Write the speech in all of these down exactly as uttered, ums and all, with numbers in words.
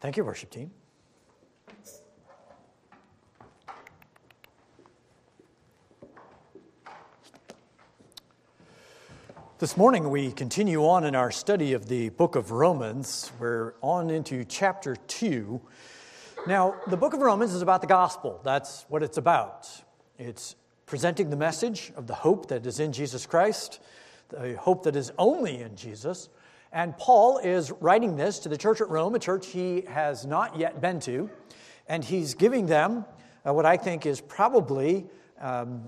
Thank you, worship team. This morning we continue on in our study of the book of Romans. We're on into chapter two. Now, the book of Romans is about the gospel. That's what it's about. It's presenting the message of the hope that is in Jesus Christ, the hope that is only in Jesus. And Paul is writing this to the church at Rome, a church he has not yet been to, and he's giving them uh, what I think is probably um,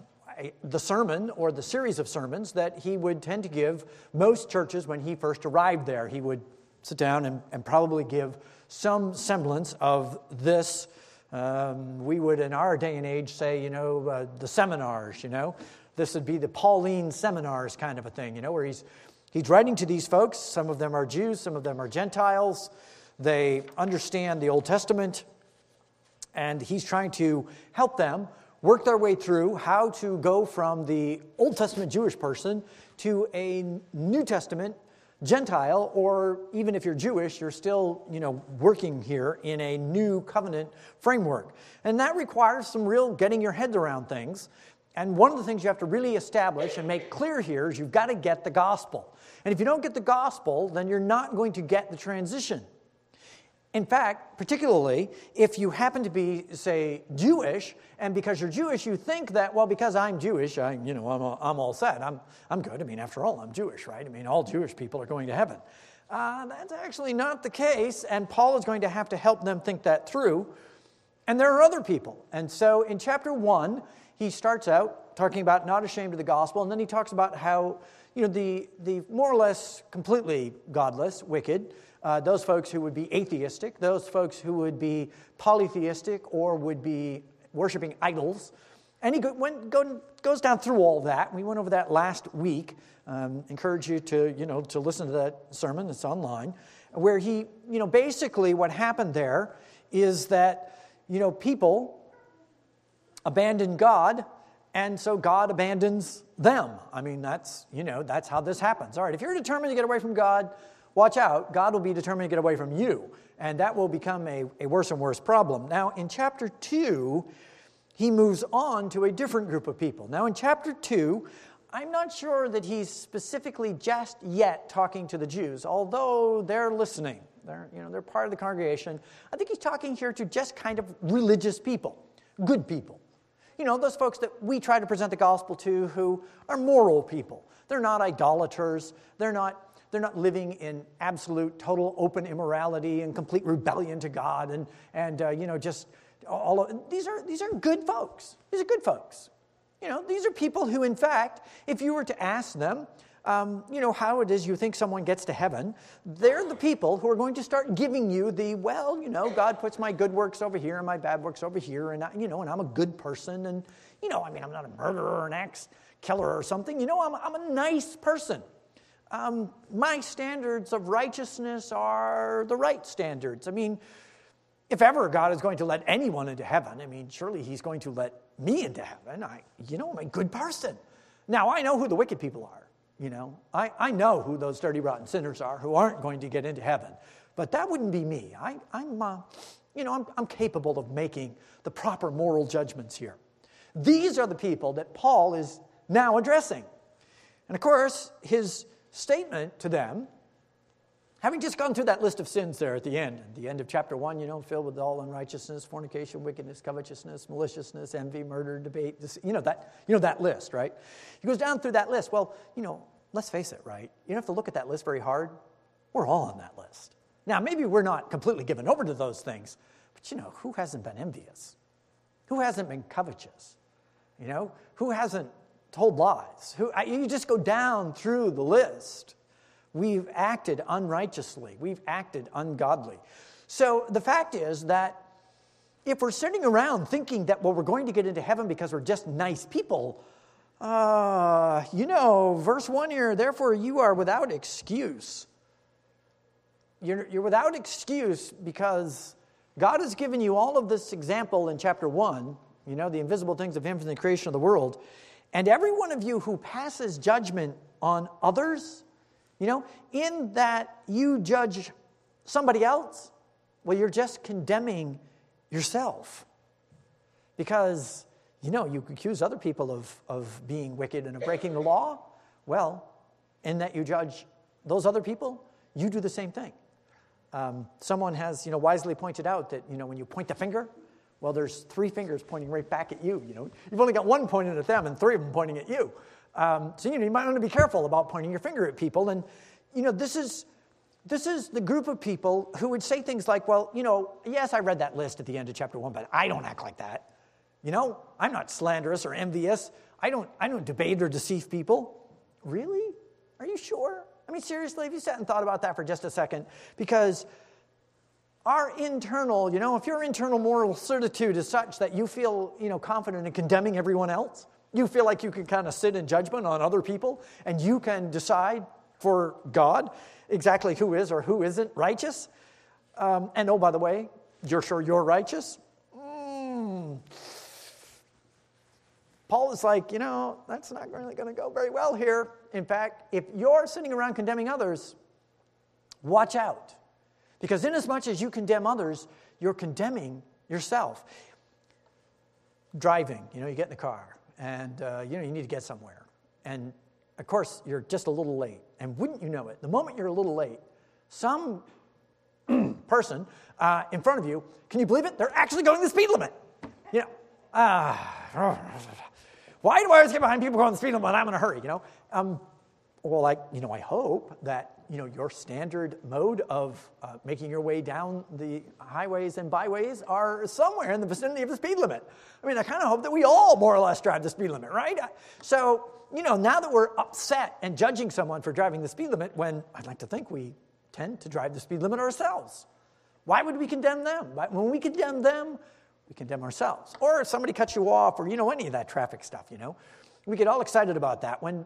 the sermon or the series of sermons that he would tend to give most churches when he first arrived there. He would sit down and, and probably give some semblance of this. Um, we would, in our day and age, say, you know, uh, the seminars, you know. This would be the Pauline seminars kind of a thing, you know, where he's He's writing to these folks. Some of them are Jews, some of them are Gentiles. They understand the Old Testament, and he's trying to help them work their way through how to go from the Old Testament Jewish person to a New Testament Gentile, or even if you're Jewish, you're still, you know, working here in a new covenant framework. And that requires some real getting your head around things. And one of the things you have to really establish and make clear here is you've got to get the gospel. And if you don't get the gospel, then you're not going to get the transition. In fact, particularly if you happen to be, say, Jewish, and because you're Jewish, you think that, well, because I'm Jewish, I, you know, I'm, I'm all set. I'm, I'm good. I mean, after all, I'm Jewish, right? I mean, all Jewish people are going to heaven. Uh, that's actually not the case, and Paul is going to have to help them think that through. And there are other people. And so in chapter one, he starts out talking about not ashamed of the gospel, and then he talks about how, you know, the, the more or less completely godless, wicked, uh, those folks who would be atheistic, those folks who would be polytheistic or would be worshiping idols. And he go, went, go, goes down through all that. We went over that last week. Um, encourage you to, you know, to listen to that sermon. It's online. Where he, you know, basically what happened there is that, you know, people abandon God, and so God abandons them. I mean, that's, you know, that's how this happens. All right, if you're determined to get away from God, watch out. God will be determined to get away from you, and that will become a, a worse and worse problem. Now, in chapter two, he moves on to a different group of people. Now, in chapter two, I'm not sure that he's specifically just yet talking to the Jews, although they're listening. They're, you know, they're part of the congregation. I think he's talking here to just kind of religious people, good people. You know, those folks that we try to present the gospel to who are moral people. They're not idolaters. They're not they're not living in absolute, total, open immorality and complete rebellion to God and, and uh, you know, just all of... These are, these are good folks. These are good folks. You know, these are people who, in fact, if you were to ask them, Um, you know, how it is you think someone gets to heaven, they're the people who are going to start giving you the, well, you know, God puts my good works over here and my bad works over here, and, I, you know, and I'm a good person, and, you know, I mean, I'm not a murderer or an axe killer or something. You know, I'm, I'm a nice person. Um, my standards of righteousness are the right standards. I mean, if ever God is going to let anyone into heaven, I mean, surely he's going to let me into heaven. I, you know, I'm a good person. Now, I know who the wicked people are. You know, I, I know who those dirty, rotten sinners are who aren't going to get into heaven. But that wouldn't be me. I, I'm, uh, you know, I'm, I'm capable of making the proper moral judgments here. These are the people that Paul is now addressing. And, of course, his statement to them, having just gone through that list of sins there at the end, at the end of chapter one, you know, filled with all unrighteousness, fornication, wickedness, covetousness, maliciousness, envy, murder, debate, this, you know, that, you know, that list, right? He goes down through that list. Well, you know, let's face it, right? You don't have to look at that list very hard. We're all on that list. Now, maybe we're not completely given over to those things, but, you know, who hasn't been envious? Who hasn't been covetous? You know, who hasn't told lies? Who I, you just go down through the list. We've acted unrighteously. We've acted ungodly. So the fact is that if we're sitting around thinking that, well, we're going to get into heaven because we're just nice people, Uh, you know, verse one here, therefore you are without excuse. You're, you're without excuse because God has given you all of this example in chapter one, you know, the invisible things of him from the creation of the world. And every one of you who passes judgment on others, you know, in that you judge somebody else, well, you're just condemning yourself, because, you know, you accuse other people of, of being wicked and of breaking the law. Well, in that you judge those other people, you do the same thing. Um, someone has, you know, wisely pointed out that, you know, when you point the finger, well, there's three fingers pointing right back at you. You know, you've only got one pointed at them and three of them pointing at you. Um, so, you know, you might want to be careful about pointing your finger at people. And, you know, this is this is the group of people who would say things like, well, you know, yes, I read that list at the end of chapter one, but I don't act like that. You know, I'm not slanderous or envious. I don't I don't debate or deceive people. Really? Are you sure? I mean, seriously, have you sat and thought about that for just a second? Because our internal, you know, if your internal moral certitude is such that you feel, you know, confident in condemning everyone else, you feel like you can kind of sit in judgment on other people, and you can decide for God exactly who is or who isn't righteous. Um, and oh, by the way, you're sure you're righteous? Mm. Paul is like, you know, that's not really going to go very well here. In fact, if you're sitting around condemning others, watch out. Because inasmuch as you condemn others, you're condemning yourself. Driving, you know, you get in the car, and, uh, you know, you need to get somewhere. And, of course, you're just a little late. And wouldn't you know it, the moment you're a little late, some person uh, in front of you, can you believe it? They're actually going the speed limit. You know, uh, why do I always get behind people going the speed limit when I'm in a hurry, you know? Um, well, like, you know, I hope that, you know, your standard mode of uh, making your way down the highways and byways are somewhere in the vicinity of the speed limit. I mean, I kind of hope that we all more or less drive the speed limit, right? So, you know, now that we're upset and judging someone for driving the speed limit, when I'd like to think we tend to drive the speed limit ourselves. Why would we condemn them? When we condemn them, we condemn ourselves. Or if somebody cuts you off, or, you know, any of that traffic stuff, you know. We get all excited about that when,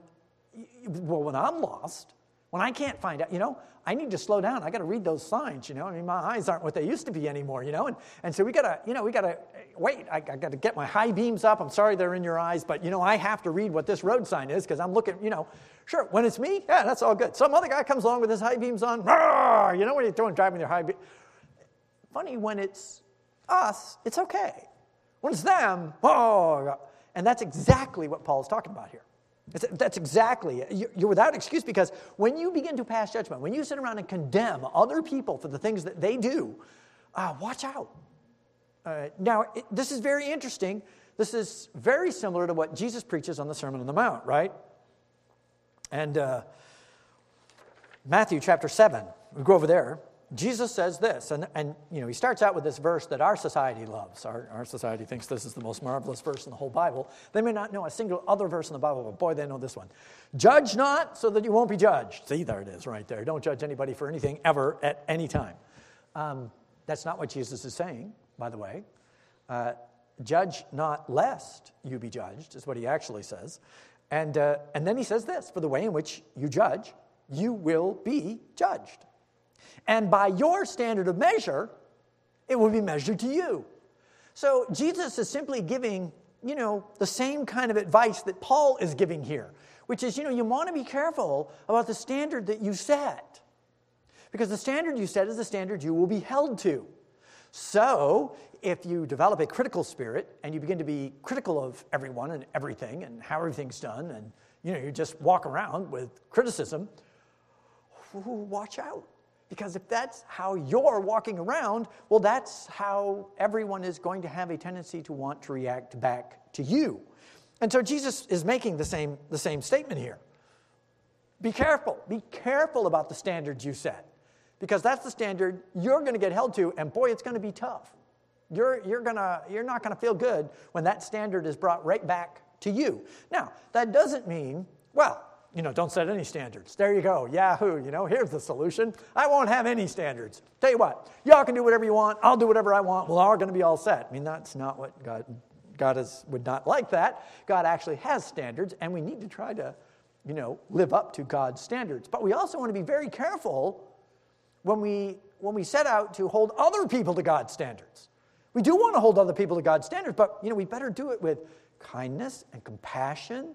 well, when I'm lost, when I can't find out, you know, I need to slow down. I got to read those signs, you know. I mean, my eyes aren't what they used to be anymore, you know. And, and so we got to, you know, we got to, wait, I, I got to get my high beams up. I'm sorry they're in your eyes, but, you know, I have to read what this road sign is because I'm looking, you know. Sure, when it's me, yeah, that's all good. Some other guy comes along with his high beams on. Rawr! You know, when you're throwing, driving their high beams. Funny, when it's us, it's okay. When it's them, oh. And that's exactly what Paul's talking about here. It's, that's exactly it. You're without excuse, because when you begin to pass judgment, when you sit around and condemn other people for the things that they do, uh, watch out. Uh, now, it, this is very interesting. This is very similar to what Jesus preaches on the Sermon on the Mount, right? And uh, Matthew chapter seven, we go over there. Jesus says this, and, and you know, he starts out with this verse that our society loves. Our, our society thinks this is the most marvelous verse in the whole Bible. They may not know a single other verse in the Bible, but boy, they know this one. Judge not so that you won't be judged. See, there it is right there. Don't judge anybody for anything ever at any time. Um, that's not what Jesus is saying, by the way. Uh, judge not lest you be judged is what he actually says. And, uh, and then he says this, for the way in which you judge, you will be judged. And by your standard of measure, it will be measured to you. So Jesus is simply giving, you know, the same kind of advice that Paul is giving here, which is, you know, you want to be careful about the standard that you set, because the standard you set is the standard you will be held to. So if you develop a critical spirit and you begin to be critical of everyone and everything and how everything's done, and, you know, you just walk around with criticism, watch out. Because if that's how you're walking around, well, that's how everyone is going to have a tendency to want to react back to you. And so Jesus is making the same, the same statement here. Be careful. Be careful about the standards you set, because that's the standard you're going to get held to, and boy, it's going to be tough. You're, you're, gonna, you're not going to feel good when that standard is brought right back to you. Now, that doesn't mean, well, you know, don't set any standards. There you go. Yahoo. You know, here's the solution. I won't have any standards. Tell you what, y'all can do whatever you want. I'll do whatever I want. We're all going to be all set. I mean, that's not what God, God is, would not like that. God actually has standards, and we need to try to, you know, live up to God's standards. But we also want to be very careful when we, when we set out to hold other people to God's standards. We do want to hold other people to God's standards, but, you know, we better do it with kindness and compassion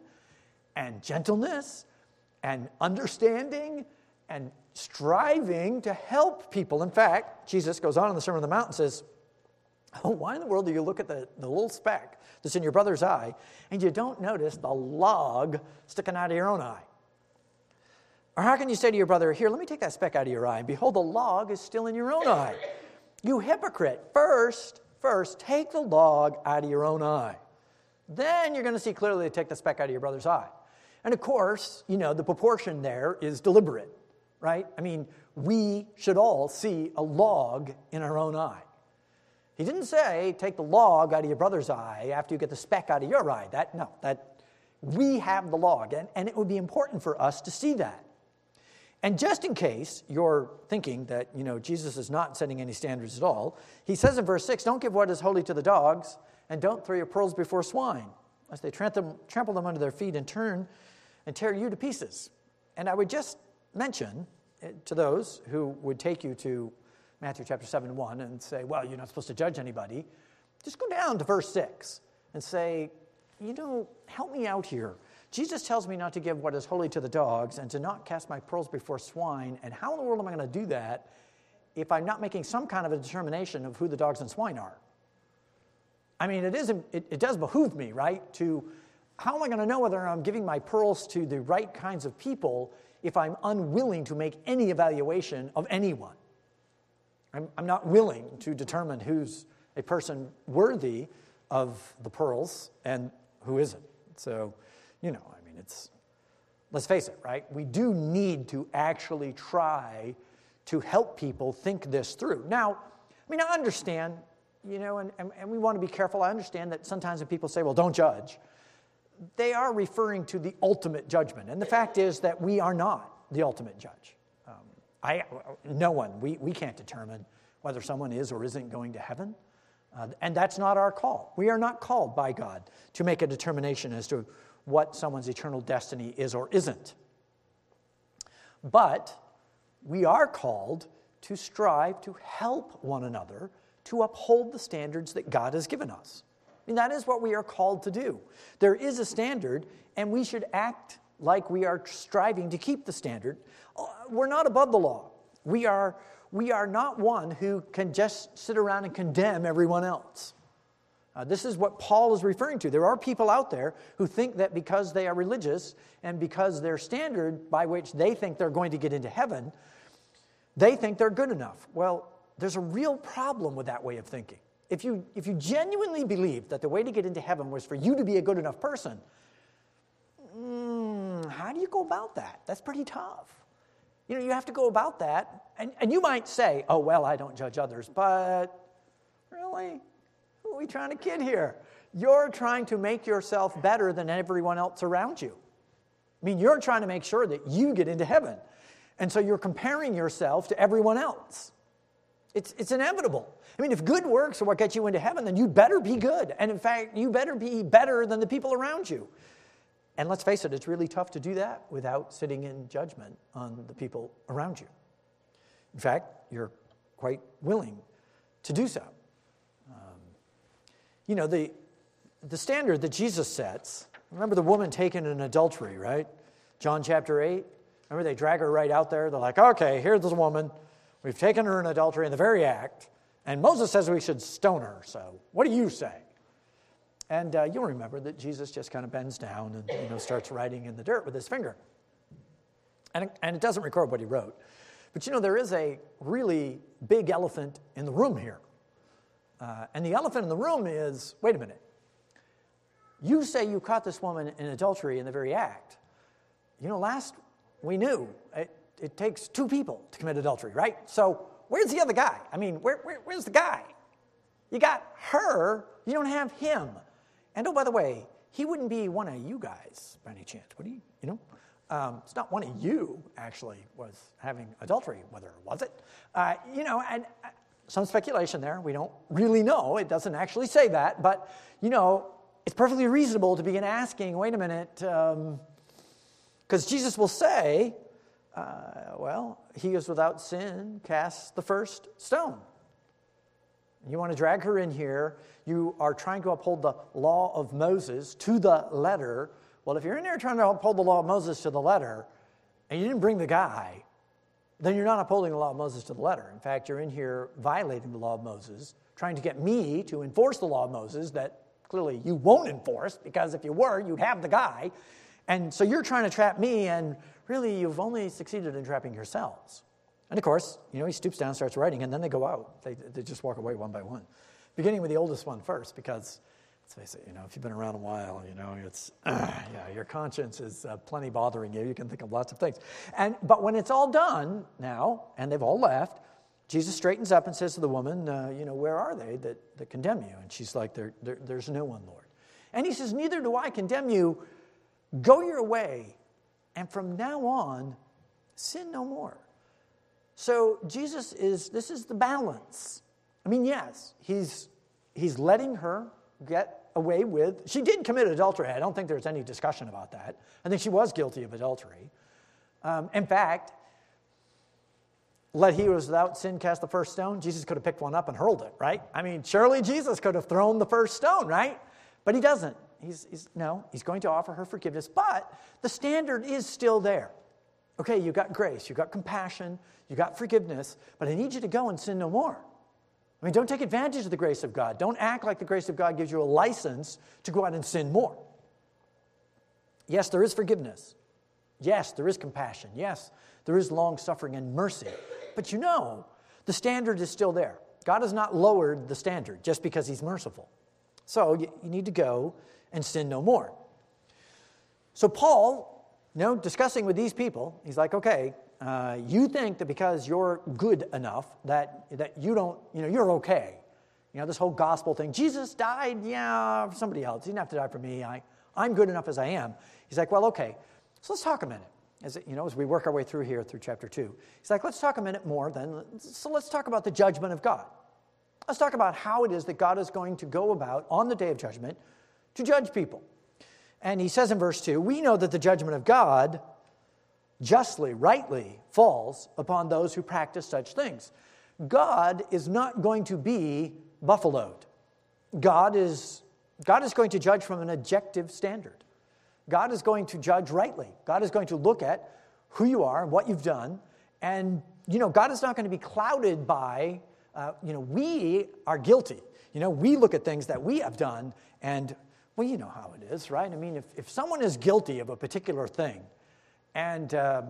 and gentleness and understanding and striving to help people. In fact, Jesus goes on in the Sermon on the Mount and says, oh, why in the world do you look at the, the little speck that's in your brother's eye and you don't notice the log sticking out of your own eye? Or how can you say to your brother, here, let me take that speck out of your eye, and behold, the log is still in your own eye? You hypocrite, first, first, take the log out of your own eye. Then you're going to see clearly to take the speck out of your brother's eye. And of course, you know, the proportion there is deliberate, right? I mean, we should all see a log in our own eye. He didn't say, take the log out of your brother's eye after you get the speck out of your eye. That, no, that we have the log, and, and it would be important for us to see that. And just in case you're thinking that, you know, Jesus is not setting any standards at all, he says in verse six, don't give what is holy to the dogs, and don't throw your pearls before swine, lest they trample them under their feet and turn and tear you to pieces. And I would just mention to those who would take you to Matthew chapter seven, one, and say, well, you're not supposed to judge anybody, just go down to verse six and say, you know, help me out here. Jesus tells me not to give what is holy to the dogs and to not cast my pearls before swine, and how in the world am I going to do that if I'm not making some kind of a determination of who the dogs and swine are? I mean, it, is, it, it does behoove me, right, to how am I going to know whether I'm giving my pearls to the right kinds of people if I'm unwilling to make any evaluation of anyone? I'm, I'm not willing to determine who's a person worthy of the pearls and who isn't. So, you know, I mean, it's, let's face it, right? We do need to actually try to help people think this through. Now, I mean, I understand, you know, and, and, and we want to be careful. I understand that sometimes when people say, well, don't judge, they are referring to the ultimate judgment. And the fact is that we are not the ultimate judge. Um, I, no one, we, we can't determine whether someone is or isn't going to heaven. Uh, and that's not our call. We are not called by God to make a determination as to what someone's eternal destiny is or isn't. But we are called to strive to help one another to uphold the standards that God has given us. I mean, that is what we are called to do. There is a standard, and we should act like we are striving to keep the standard. We're not above the law. We are, we are not one who can just sit around and condemn everyone else. Uh, this is what Paul is referring to. There are people out there who think that because they are religious and because their standard by which they think they're going to get into heaven, they think they're good enough. Well, there's a real problem with that way of thinking. If you, if you genuinely believed that the way to get into heaven was for you to be a good enough person, mm, how do you go about that? That's pretty tough. You know, you have to go about that, and, and you might say, oh, well, I don't judge others, but really? What are we trying to kid here? You're trying to make yourself better than everyone else around you. I mean, you're trying to make sure that you get into heaven. And so you're comparing yourself to everyone else. It's, it's inevitable. I mean, if good works are what gets you into heaven, then you better be good. And in fact, you better be better than the people around you. And let's face it, it's really tough to do that without sitting in judgment on the people around you. In fact, you're quite willing to do so. You know, the, the standard that Jesus sets, remember the woman taken in adultery, right? John chapter eight, remember they drag her right out there. They're like, okay, here's this woman. We've taken her in adultery in the very act. And Moses says we should stone her. So what do you say? And uh, you'll remember that Jesus just kind of bends down and, you know, starts writing in the dirt with his finger. And it, and it doesn't record what he wrote. But, you know, there is a really big elephant in the room here. Uh, and the elephant in the room is, wait a minute, you say you caught this woman in adultery in the very act. You know, last we knew, it, it takes two people to commit adultery, right? So where's the other guy? I mean, where, where, where's the guy? You got her, you don't have him. And oh, by the way, he wouldn't be one of you guys by any chance, would he? You know, um, it's not one of you actually was having adultery, whether was it? Uh, you know, and... Some speculation there. We don't really know. It doesn't actually say that. But, you know, it's perfectly reasonable to begin asking, wait a minute, because um, Jesus will say, uh, well, he is without sin, cast the first stone. You want to drag her in here. You are trying to uphold the law of Moses to the letter. Well, if you're in there trying to uphold the law of Moses to the letter, and you didn't bring the guy, then you're not upholding the law of Moses to the letter. In fact, you're in here violating the law of Moses, trying to get me to enforce the law of Moses that clearly you won't enforce, because if you were, you'd have the guy. And so you're trying to trap me, and really you've only succeeded in trapping yourselves. And of course, you know, he stoops down, starts writing, and then they go out. They, they just walk away one by one, beginning with the oldest one first, because let's face it, you know, if you've been around a while, you know, it's, uh, yeah, your conscience is uh, plenty bothering you. You can think of lots of things. And but when it's all done now, and they've all left, Jesus straightens up and says to the woman, uh, you know, where are they that, that condemn you? And she's like, there, there, there's no one, Lord. And he says, neither do I condemn you. Go your way, and from now on, sin no more. So Jesus is, this is the balance. I mean, yes, he's he's letting her get away with, she did commit adultery. I don't think there's any discussion about that. I think she was guilty of adultery. Um, in fact, let he who was without sin cast the first stone. Jesus could have picked one up and hurled it, right? I mean, surely Jesus could have thrown the first stone, right? But he doesn't. He's, he's no, he's going to offer her forgiveness, but the standard is still there. Okay, you got grace, you got compassion, you got forgiveness, but I need you to go and sin no more. I mean, don't take advantage of the grace of God. Don't act like the grace of God gives you a license to go out and sin more. Yes, there is forgiveness. Yes, there is compassion. Yes, there is long-suffering and mercy. But you know, the standard is still there. God has not lowered the standard just because he's merciful. So you, you need to go and sin no more. So Paul, you know, discussing with these people, he's like, okay, uh, you think that because you're good enough that, that you don't, you know, you're okay. You know, this whole gospel thing, Jesus died, yeah, for somebody else. He didn't have to die for me. I, I'm good enough as I am. He's like, well, okay, so let's talk a minute. As, you know, as we work our way through here through chapter two, he's like, let's talk a minute more then. So let's talk about the judgment of God. Let's talk about how it is that God is going to go about on the day of judgment to judge people. And he says in verse two, we know that the judgment of God justly, rightly falls upon those who practice such things. God is not going to be buffaloed. God is, God is going to judge from an objective standard. God is going to judge rightly. God is going to look at who you are and what you've done. And, you know, God is not going to be clouded by, uh, you know, we are guilty. You know, we look at things that we have done and, well, you know how it is, right? I mean, if, if someone is guilty of a particular thing, and um,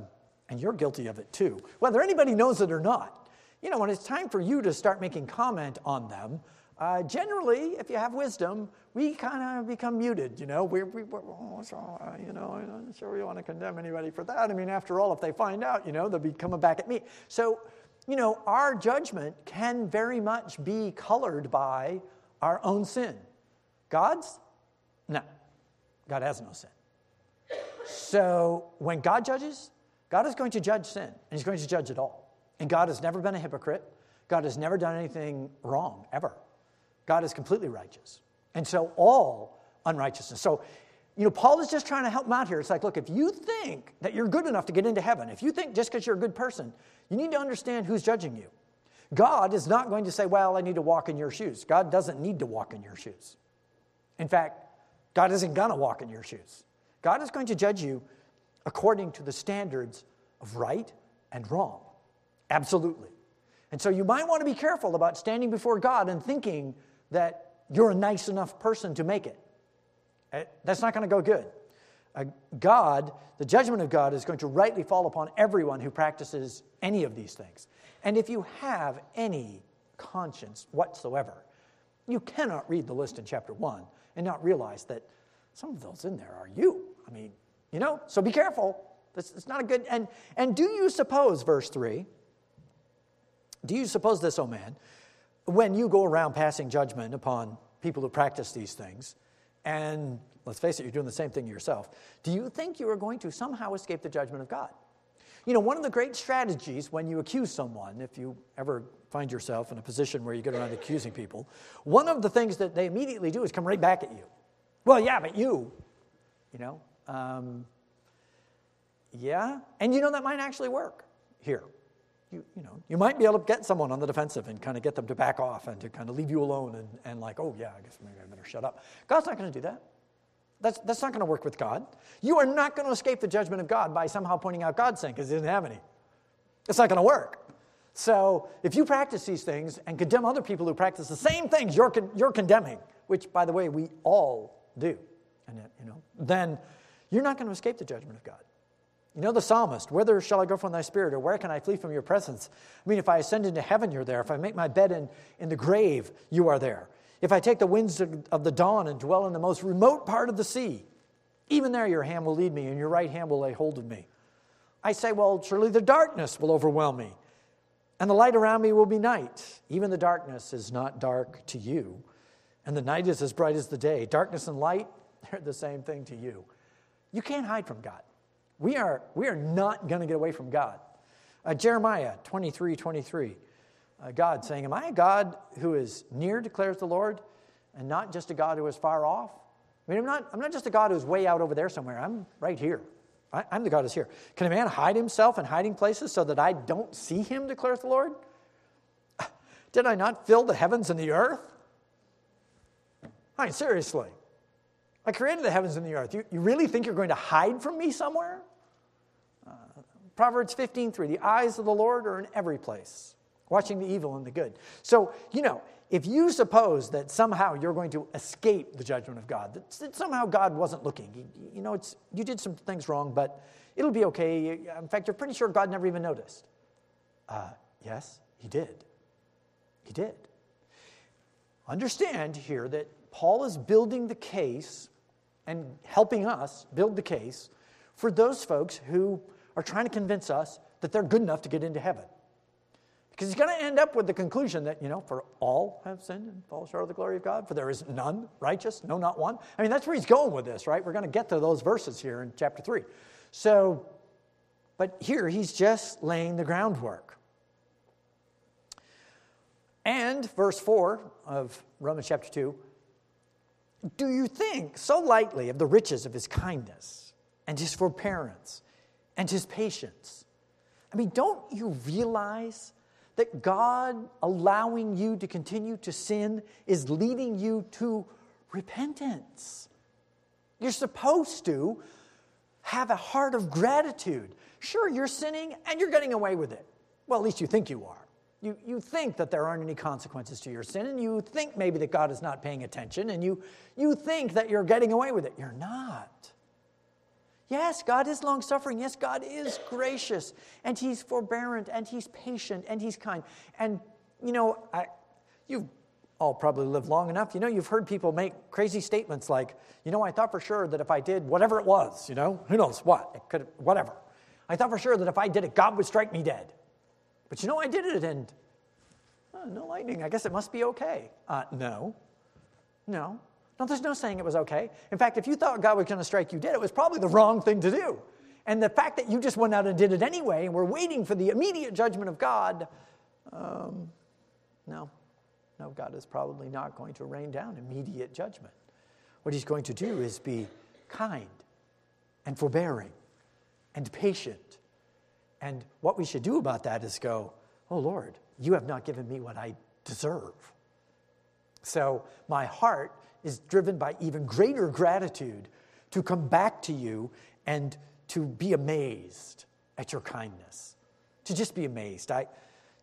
and you're guilty of it too, whether anybody knows it or not, you know, when it's time for you to start making comment on them, uh, generally, if you have wisdom, we kind of become muted, you know? We're, we, we're, oh, so, uh, you know, I'm not sure we want to condemn anybody for that. I mean, after all, if they find out, you know, they'll be coming back at me. So, you know, our judgment can very much be colored by our own sin. God's? No, God has no sin. So when God judges, God is going to judge sin, and he's going to judge it all. And God has never been a hypocrite. God has never done anything wrong, ever. God is completely righteous. And so all unrighteousness. So, you know, Paul is just trying to help him out here. It's like, look, if you think that you're good enough to get into heaven, if you think just because you're a good person, you need to understand who's judging you. God is not going to say, well, I need to walk in your shoes. God doesn't need to walk in your shoes. In fact, God isn't going to walk in your shoes. God is going to judge you according to the standards of right and wrong. Absolutely. And so you might want to be careful about standing before God and thinking that you're a nice enough person to make it. That's not going to go good. God, the judgment of God is going to rightly fall upon everyone who practices any of these things. And if you have any conscience whatsoever, you cannot read the list in chapter one and not realize that some of those in there are you. I mean, you know, so be careful. This, it's not a good, and, and do you suppose, verse three, do you suppose this, O man, when you go around passing judgment upon people who practice these things, and let's face it, you're doing the same thing yourself, do you think you are going to somehow escape the judgment of God? You know, one of the great strategies when you accuse someone, if you ever find yourself in a position where you go around accusing people, one of the things that they immediately do is come right back at you. Well, yeah, but you, you know, um, yeah. And you know, that might actually work here. You you know, you might be able to get someone on the defensive and kind of get them to back off and to kind of leave you alone and, and like, oh, yeah, I guess maybe I better shut up. God's not going to do that. That's, that's not going to work with God. You are not going to escape the judgment of God by somehow pointing out God's sin because he doesn't have any. It's not going to work. So if you practice these things and condemn other people who practice the same things you're con- you're condemning, which, by the way, we all do, and it, you know, then you're not going to escape the judgment of God. You know the psalmist, whither shall I go from thy spirit, or where can I flee from your presence? I mean, if I ascend into heaven, you're there. If I make my bed in, in the grave, you are there. If I take the winds of the dawn and dwell in the most remote part of the sea, even there your hand will lead me, and your right hand will lay hold of me. I say, well, surely the darkness will overwhelm me, and the light around me will be night. Even the darkness is not dark to you, and the night is as bright as the day. Darkness and light, they're the same thing to you. You can't hide from God. We are, we are not going to get away from God. Uh, Jeremiah twenty-three twenty-three. Uh, God saying, am I a God who is near, declares the Lord, and not just a God who is far off? I mean, I'm not, I'm not just a God who's way out over there somewhere. I'm right here. I, I'm the God who's here. Can a man hide himself in hiding places so that I don't see him, declares the Lord? Did I not fill the heavens and the earth? I mean, seriously. I created the heavens and the earth. You, you really think you're going to hide from me somewhere? Uh, Proverbs fifteen three, the eyes of the Lord are in every place, watching the evil and the good. So, you know, if you suppose that somehow you're going to escape the judgment of God, that, that somehow God wasn't looking, you, you know, it's you did some things wrong, but it'll be okay. In fact, you're pretty sure God never even noticed. Uh, yes, he did. He did. Understand here that Paul is building the case and helping us build the case for those folks who are trying to convince us that they're good enough to get into heaven. Because he's going to end up with the conclusion that, you know, for all have sinned and fall short of the glory of God, for there is none righteous, no, not one. I mean, that's where he's going with this, right? We're going to get to those verses here in chapter three. So, but here he's just laying the groundwork. And verse four of Romans chapter two, do you think so lightly of the riches of his kindness and his forbearance and his patience? I mean, don't you realize that God allowing you to continue to sin is leading you to repentance? You're supposed to have a heart of gratitude. Sure, you're sinning and you're getting away with it. Well, at least you think you are. You, you think that there aren't any consequences to your sin, and you think maybe that God is not paying attention, and you, you think that you're getting away with it. You're not. Yes, God is long-suffering. Yes, God is gracious, and he's forbearant, and he's patient, and he's kind. And, you know, I, you've all probably lived long enough. You know, you've heard people make crazy statements like, you know, I thought for sure that if I did whatever it was, you know, who knows what, it could, whatever. I thought for sure that if I did it, God would strike me dead. But, you know, I did it, and oh, no lightning. I guess it must be okay. Uh, no, no. No, there's no saying it was okay. In fact, if you thought God was going to strike you dead, it was probably the wrong thing to do. And the fact that you just went out and did it anyway, and we're waiting for the immediate judgment of God, um, no, no, God is probably not going to rain down immediate judgment. What he's going to do is be kind and forbearing and patient. And what we should do about that is go, oh, Lord, you have not given me what I deserve. So my heart is driven by even greater gratitude to come back to you and to be amazed at your kindness, to just be amazed. I,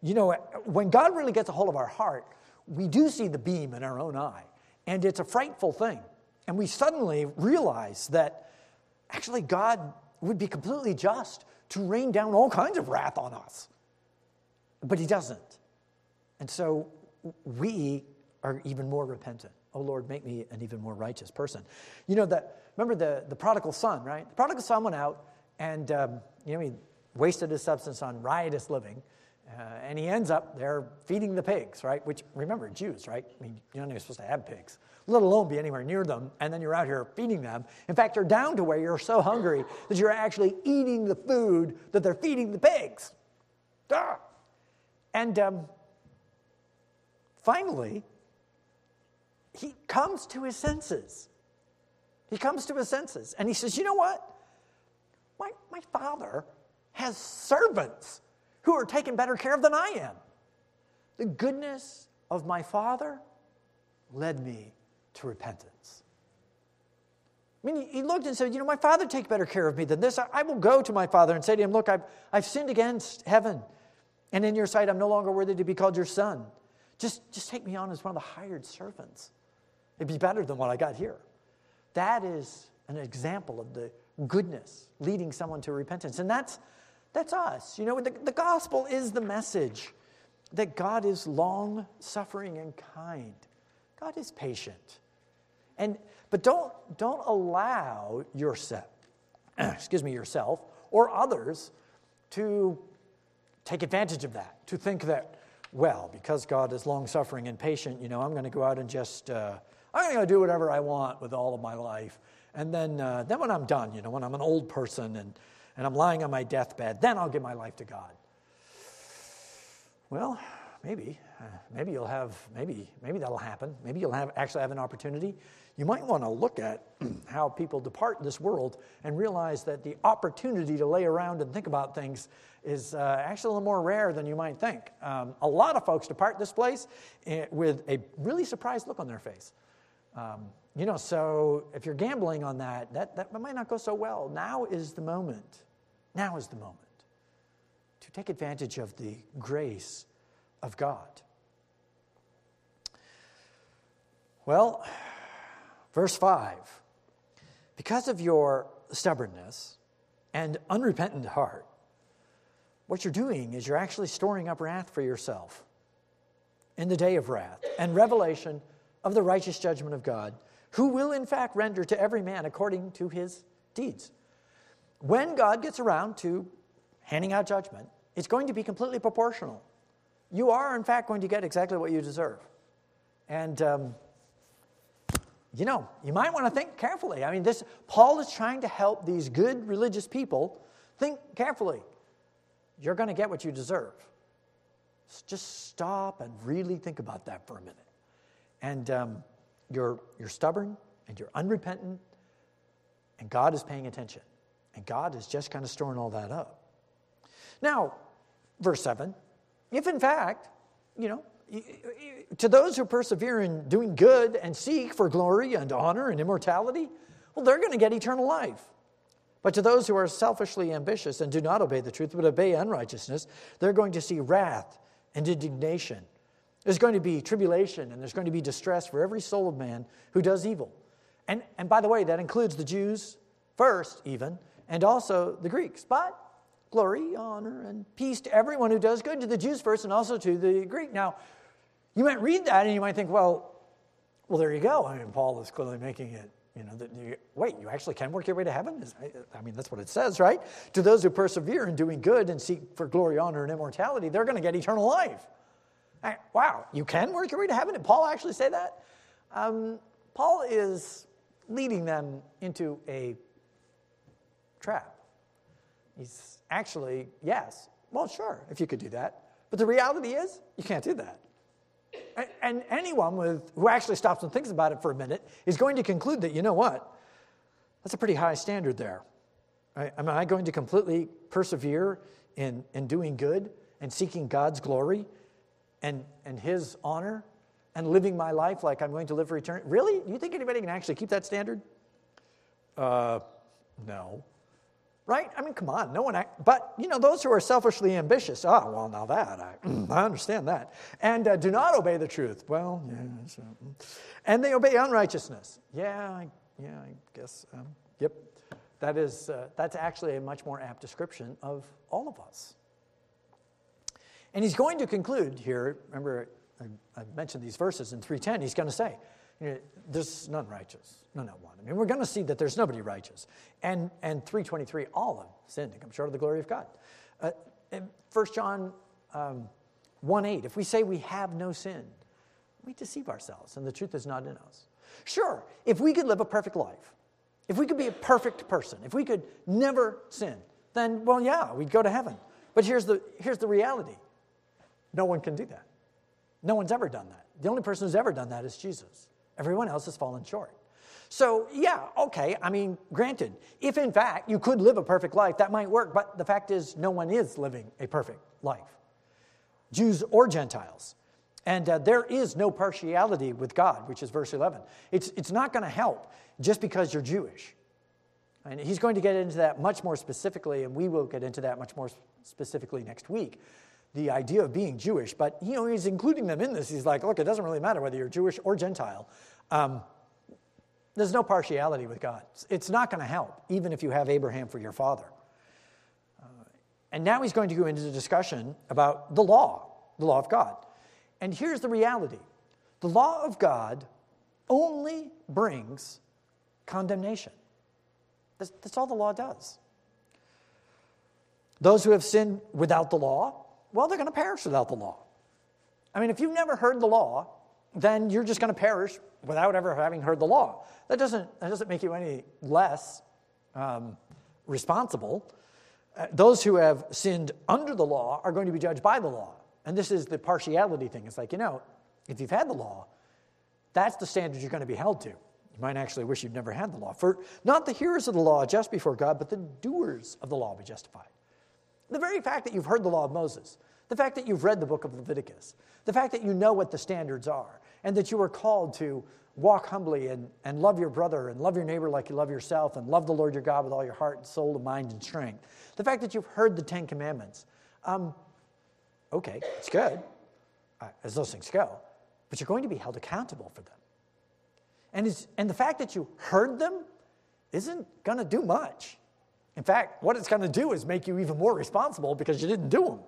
you know, when God really gets a hold of our heart, we do see the beam in our own eye, and it's a frightful thing. And we suddenly realize that actually God would be completely just to rain down all kinds of wrath on us, but he doesn't. And so we are even more repentant. Oh, Lord, make me an even more righteous person. You know, the, remember the, the prodigal son, right? The prodigal son went out and, um, you know, he wasted his substance on riotous living. Uh, and he ends up there feeding the pigs, right? Which, remember, Jews, right? I mean, you're not even supposed to have pigs, let alone be anywhere near them. And then you're out here feeding them. In fact, they're down to where you're so hungry that you're actually eating the food that they're feeding the pigs. Duh. And um, finally, he comes to his senses. He comes to his senses. And he says, you know what? My, my father has servants who are taking better care of than I am. The goodness of my father led me to repentance. I mean, he looked and said, you know, my father take better care of me than this. I will go to my father and say to him, look, I've, I've sinned against heaven, and in your sight I'm no longer worthy to be called your son. Just, just take me on as one of the hired servants. It'd be better than what I got here. That is an example of the goodness leading someone to repentance. And that's that's us. You know, the, the gospel is the message that God is long-suffering and kind. God is patient. And but don't don't allow yourself, excuse me, yourself or others to take advantage of that, to think that, well, because God is long-suffering and patient, you know, I'm going to go out and just, uh, I'm going to do whatever I want with all of my life. And then uh, then when I'm done, you know, when I'm an old person and, and I'm lying on my deathbed, then I'll give my life to God. Well, maybe. Uh, maybe you'll have, maybe maybe that'll happen. Maybe you'll have actually have an opportunity. You might want to look at how people depart this world and realize that the opportunity to lay around and think about things is uh, actually a little more rare than you might think. Um, a lot of folks depart this place with a really surprised look on their face. Um, you know, so if you're gambling on that, that, that might not go so well. Now is the moment. Now is the moment to take advantage of the grace of God. Well, verse five, because of your stubbornness and unrepentant heart, what you're doing is you're actually storing up wrath for yourself in the day of wrath and revelation of the righteous judgment of God, who will in fact render to every man according to his deeds. When God gets around to handing out judgment, it's going to be completely proportional. You are, in fact, going to get exactly what you deserve. And, um, you know, you might want to think carefully. I mean, this Paul is trying to help these good religious people think carefully. You're going to get what you deserve. Just stop and really think about that for a minute. And um, you're, you're stubborn and you're unrepentant, and God is paying attention. And God is just kind of storing all that up. Now, verse seven, if in fact, you know, to those who persevere in doing good and seek for glory and honor and immortality, well, they're going to get eternal life. But to those who are selfishly ambitious and do not obey the truth but obey unrighteousness, they're going to see wrath and indignation. There's going to be tribulation and there's going to be distress for every soul of man who does evil. And, and by the way, that includes the Jews first even, and also the Greeks. But glory, honor, and peace to everyone who does good, to the Jews first and also to the Greek. Now, you might read that and you might think, well, well, there you go. I mean, Paul is clearly making it, you know, that you, wait, you actually can work your way to heaven? I mean, that's what it says, right? To those who persevere in doing good and seek for glory, honor, and immortality, they're going to get eternal life. Wow, you can work your way to heaven? Did Paul actually say that? Um, Paul is leading them into a trap. He's Actually, yes. Well, sure, if you could do that. But the reality is, you can't do that. And, and anyone with who actually stops and thinks about it for a minute is going to conclude that, you know what, that's a pretty high standard there. I, am I going to completely persevere in, in doing good and seeking God's glory and, and his honor and living my life like I'm going to live for eternity? Really? You think anybody can actually keep that standard? Uh, no. Right? I mean, come on, no one, act, but, you know, those who are selfishly ambitious, oh, well, now that, I, I understand that, and uh, do not obey the truth, well, yeah, so, and they obey unrighteousness, yeah, I, yeah, I guess, um, yep, that is, uh, that's actually a much more apt description of all of us. And he's going to conclude here, remember, I, I mentioned these verses in three ten, he's going to say, there's none righteous, no, not one. I mean, we're going to see that there's nobody righteous. And and three twenty-three, all of them sinned and come short of the glory of God. Uh, First John um, one eight, if we say we have no sin, we deceive ourselves and the truth is not in us. Sure, if we could live a perfect life, if we could be a perfect person, if we could never sin, then, well, yeah, we'd go to heaven. But here's the here's the reality. No one can do that. No one's ever done that. The only person who's ever done that is Jesus. Everyone else has fallen short. So, yeah, okay, I mean, granted, if in fact you could live a perfect life, that might work, but the fact is no one is living a perfect life, Jews or Gentiles. And uh, there is no partiality with God, which is verse eleven. It's, it's not going to help just because you're Jewish And he's going to get into that much more specifically, and we will get into that much more specifically next week, the idea of being Jewish. But, you know, he's including them in this. He's like, look, it doesn't really matter whether you're Jewish or Gentile. Um, there's no partiality with God. It's not going to help, even if you have Abraham for your father. Uh, and now he's going to go into the discussion about the law, the law of God. And here's the reality. The law of God only brings condemnation. That's, that's all the law does. Those who have sinned without the law, well, they're going to perish without the law. I mean, if you've never heard the law, then you're just going to perish without ever having heard the law. That doesn't, that doesn't make you any less um, responsible. Uh, those who have sinned under the law are going to be judged by the law. And this is the partiality thing. It's like, you know, if you've had the law, that's the standard you're going to be held to. You might actually wish you'd never had the law. For not the hearers of the law just before God, but the doers of the law be justified. The very fact that you've heard the law of Moses, the fact that you've read the book of Leviticus, the fact that you know what the standards are, and that you are called to walk humbly and, and love your brother and love your neighbor like you love yourself and love the Lord your God with all your heart and soul and mind and strength. The fact that you've heard the Ten Commandments. Um, okay, it's good, uh, as those things go, but you're going to be held accountable for them. And, it's, and the fact that you heard them isn't going to do much. In fact, what it's going to do is make you even more responsible because you didn't do them.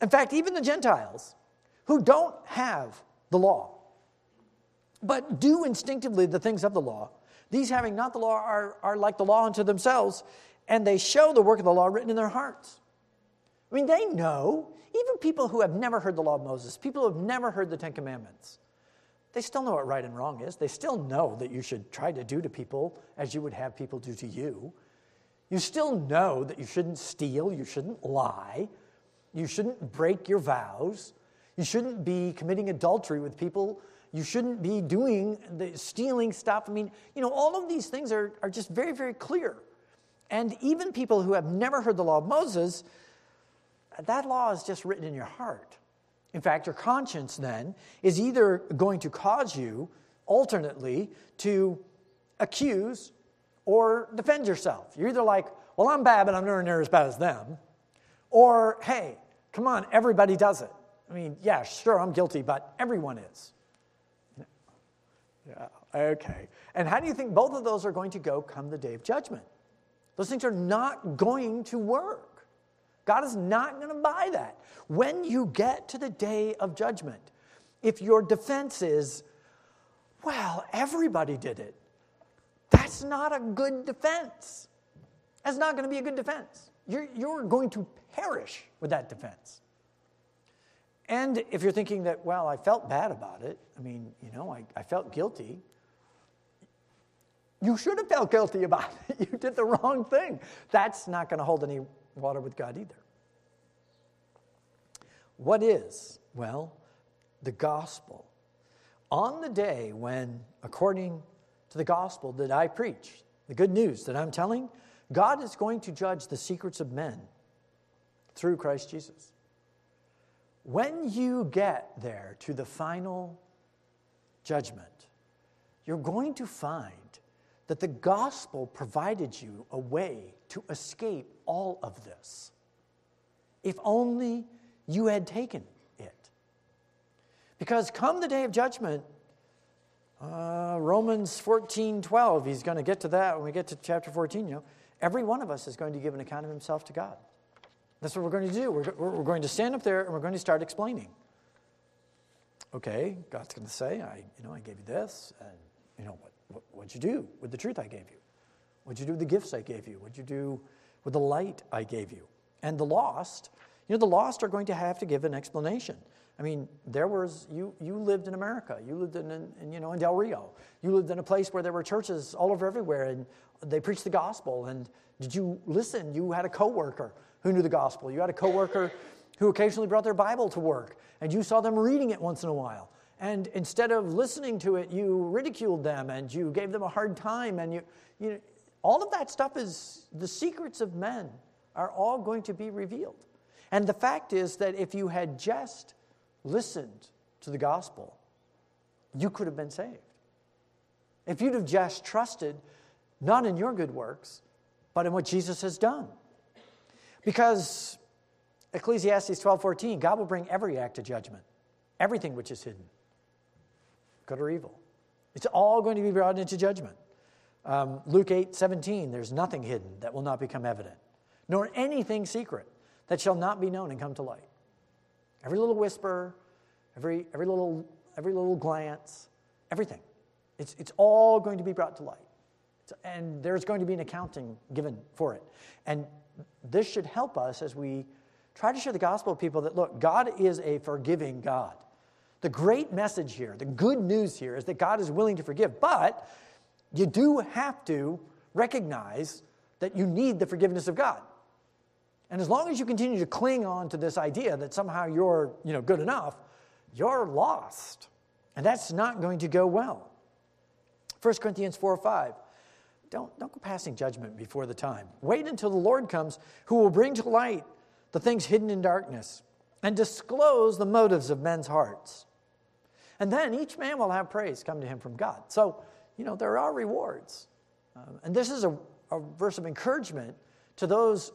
In fact, even the Gentiles who don't have the law but do instinctively the things of the law, these having not the law are, are like the law unto themselves, and they show the work of the law written in their hearts. I mean, they know, even people who have never heard the law of Moses, people who have never heard the Ten Commandments, they still know what right and wrong is. They still know that you should try to do to people as you would have people do to you. You still know that you shouldn't steal, you shouldn't lie, you shouldn't break your vows, you shouldn't be committing adultery with people, you shouldn't be doing the stealing stuff. I mean, you know, all of these things are, are just very, very clear. And even people who have never heard the law of Moses, that law is just written in your heart. In fact, your conscience then is either going to cause you, alternately, to accuse or defend yourself. You're either like, well, I'm bad, but I'm nowhere near as bad as them. Or, hey, come on, everybody does it. I mean, yeah, sure, I'm guilty, but everyone is. Yeah, okay. And how do you think both of those are going to go come the day of judgment? Those things are not going to work. God is not going to buy that. When you get to the day of judgment, if your defense is, well, everybody did it, that's not a good defense. That's not going to be a good defense. You're, you're going to perish with that defense. And if you're thinking that, well, I felt bad about it, I mean, you know, I, I felt guilty. You should have felt guilty about it. You did the wrong thing. That's not going to hold any water with God either. What is? Well, the gospel. On the day when, according to the gospel that I preach, the good news that I'm telling, God is going to judge the secrets of men through Christ Jesus. When you get there to the final judgment, you're going to find that the gospel provided you a way to escape all of this, if only you had taken it. Because come the day of judgment, uh, Romans fourteen twelve, he's going to get to that when we get to chapter fourteen, you know, every one of us is going to give an account of himself to God. That's what we're going to do. We're, we're going to stand up there and we're going to start explaining. Okay, God's going to say, I, you know, I gave you this, and you know, what, what, what'd you do with the truth I gave you? What'd you do with the gifts I gave you? What'd you do with the light I gave you? And the lost, you know, the lost are going to have to give an explanation. I mean, there was, you you lived in America. You lived in, in, you know, in Del Rio. You lived in a place where there were churches all over everywhere, and they preached the gospel. And did you listen? You had a coworker who knew the gospel. You had a coworker who occasionally brought their Bible to work, and you saw them reading it once in a while. And instead of listening to it, you ridiculed them, and you gave them a hard time, and you, you know, all of that stuff is, the secrets of men are all going to be revealed. And the fact is that if you had just listened to the gospel, you could have been saved. If you'd have just trusted not in your good works, but in what Jesus has done. Because Ecclesiastes twelve fourteen, God will bring every act to judgment, everything which is hidden, good or evil. It's all going to be brought into judgment. Um, Luke eight seventeen, there's nothing hidden that will not become evident, nor anything secret that shall not be known and come to light. Every little whisper, every every little every little glance, everything. It's, it's all going to be brought to light. It's, and there's going to be an accounting given for it. And this should help us as we try to share the gospel with people that, look, God is a forgiving God. The great message here, the good news here, is that God is willing to forgive, but you do have to recognize that you need the forgiveness of God. And as long as you continue to cling on to this idea that somehow you're, you know, good enough, you're lost. And that's not going to go well. First Corinthians four five. Don't, don't go passing judgment before the time. Wait until the Lord comes, who will bring to light the things hidden in darkness and disclose the motives of men's hearts. And then each man will have praise come to him from God. So, you know, there are rewards. Um, and this is a, a verse of encouragement to those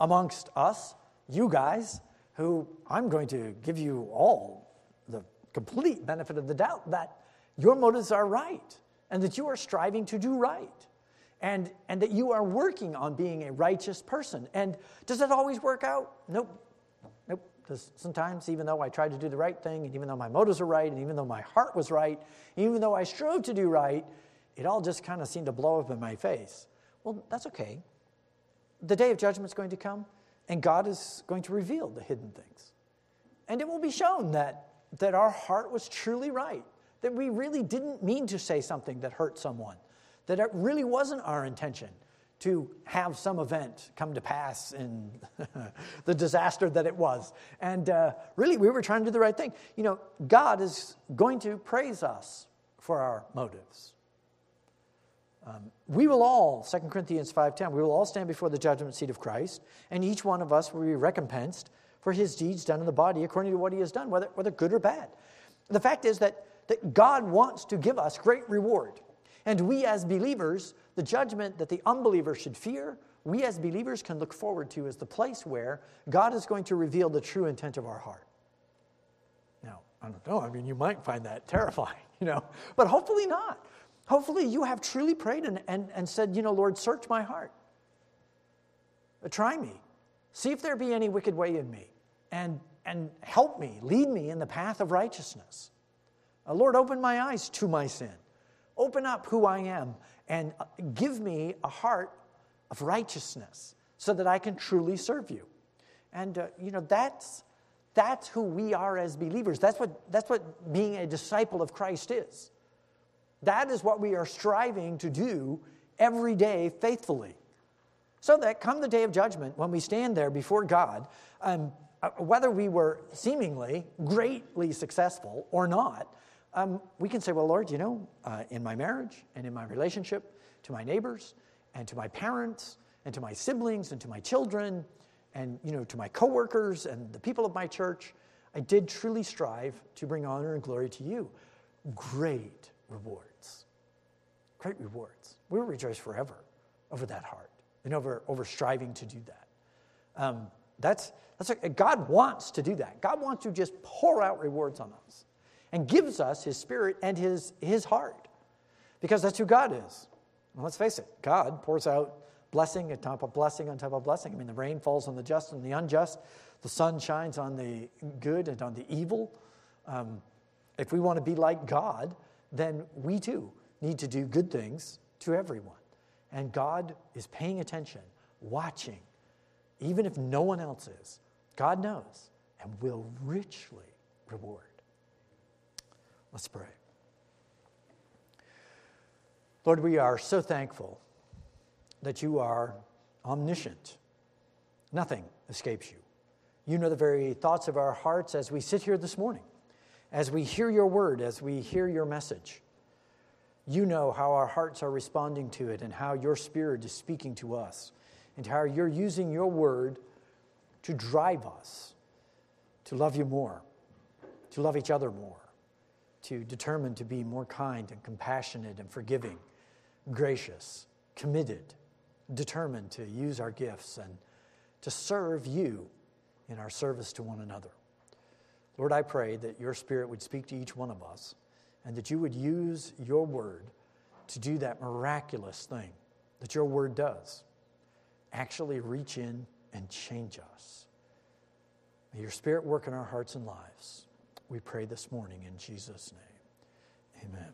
amongst us, you guys, who I'm going to give you all the complete benefit of the doubt that your motives are right and that you are striving to do right and, and that you are working on being a righteous person. And does that always work out? Nope. Nope. Because sometimes, even though I tried to do the right thing, and even though my motives were right, and even though my heart was right, and even though I strove to do right, it all just kind of seemed to blow up in my face. Well, that's okay. The day of judgment is going to come, and God is going to reveal the hidden things. And it will be shown that, that our heart was truly right, that we really didn't mean to say something that hurt someone, that it really wasn't our intention to have some event come to pass in the disaster that it was. And uh, really, we were trying to do the right thing. You know, God is going to praise us for our motives. Um, we will all, Second Corinthians five ten, we will all stand before the judgment seat of Christ, and each one of us will be recompensed for his deeds done in the body according to what he has done, whether, whether good or bad. The fact is that, that God wants to give us great reward. And we as believers, the judgment that the unbeliever should fear, we as believers can look forward to as the place where God is going to reveal the true intent of our heart. Now, I don't know, I mean, you might find that terrifying, you know, but hopefully not. Hopefully you have truly prayed and, and, and said, you know, Lord, search my heart. Try me. See if there be any wicked way in me. And, and help me, lead me in the path of righteousness. Uh, Lord, open my eyes to my sin. Open up who I am and give me a heart of righteousness so that I can truly serve you. And, uh, you know, that's, that's who we are as believers. That's what, that's what being a disciple of Christ is. That is what we are striving to do every day faithfully. So that come the day of judgment, when we stand there before God, um, whether we were seemingly greatly successful or not, Um, we can say, well, Lord, you know, uh, in my marriage and in my relationship to my neighbors and to my parents and to my siblings and to my children and, you know, to my coworkers and the people of my church, I did truly strive to bring honor and glory to you. Great rewards. Great rewards. We will rejoice forever over that heart and over, over striving to do that. Um, that's, that's a, God wants to do that. God wants to just pour out rewards on us. And gives us his spirit and his, his heart. Because that's who God is. And let's face it, God pours out blessing on top of blessing on top of blessing. I mean, the rain falls on the just and the unjust. The sun shines on the good and on the evil. Um, if we want to be like God, then we too need to do good things to everyone. And God is paying attention, watching. Even if no one else is, God knows and will richly reward. Let's pray. Lord, we are so thankful that you are omniscient. Nothing escapes you. You know the very thoughts of our hearts as we sit here this morning, as we hear your word, as we hear your message. You know how our hearts are responding to it and how your spirit is speaking to us and how you're using your word to drive us to love you more, to love each other more, to determine to be more kind and compassionate and forgiving, gracious, committed, determined to use our gifts and to serve you in our service to one another. Lord, I pray that your Spirit would speak to each one of us and that you would use your word to do that miraculous thing that your word does, actually reach in and change us. May your Spirit work in our hearts and lives. We pray this morning in Jesus' name. Amen.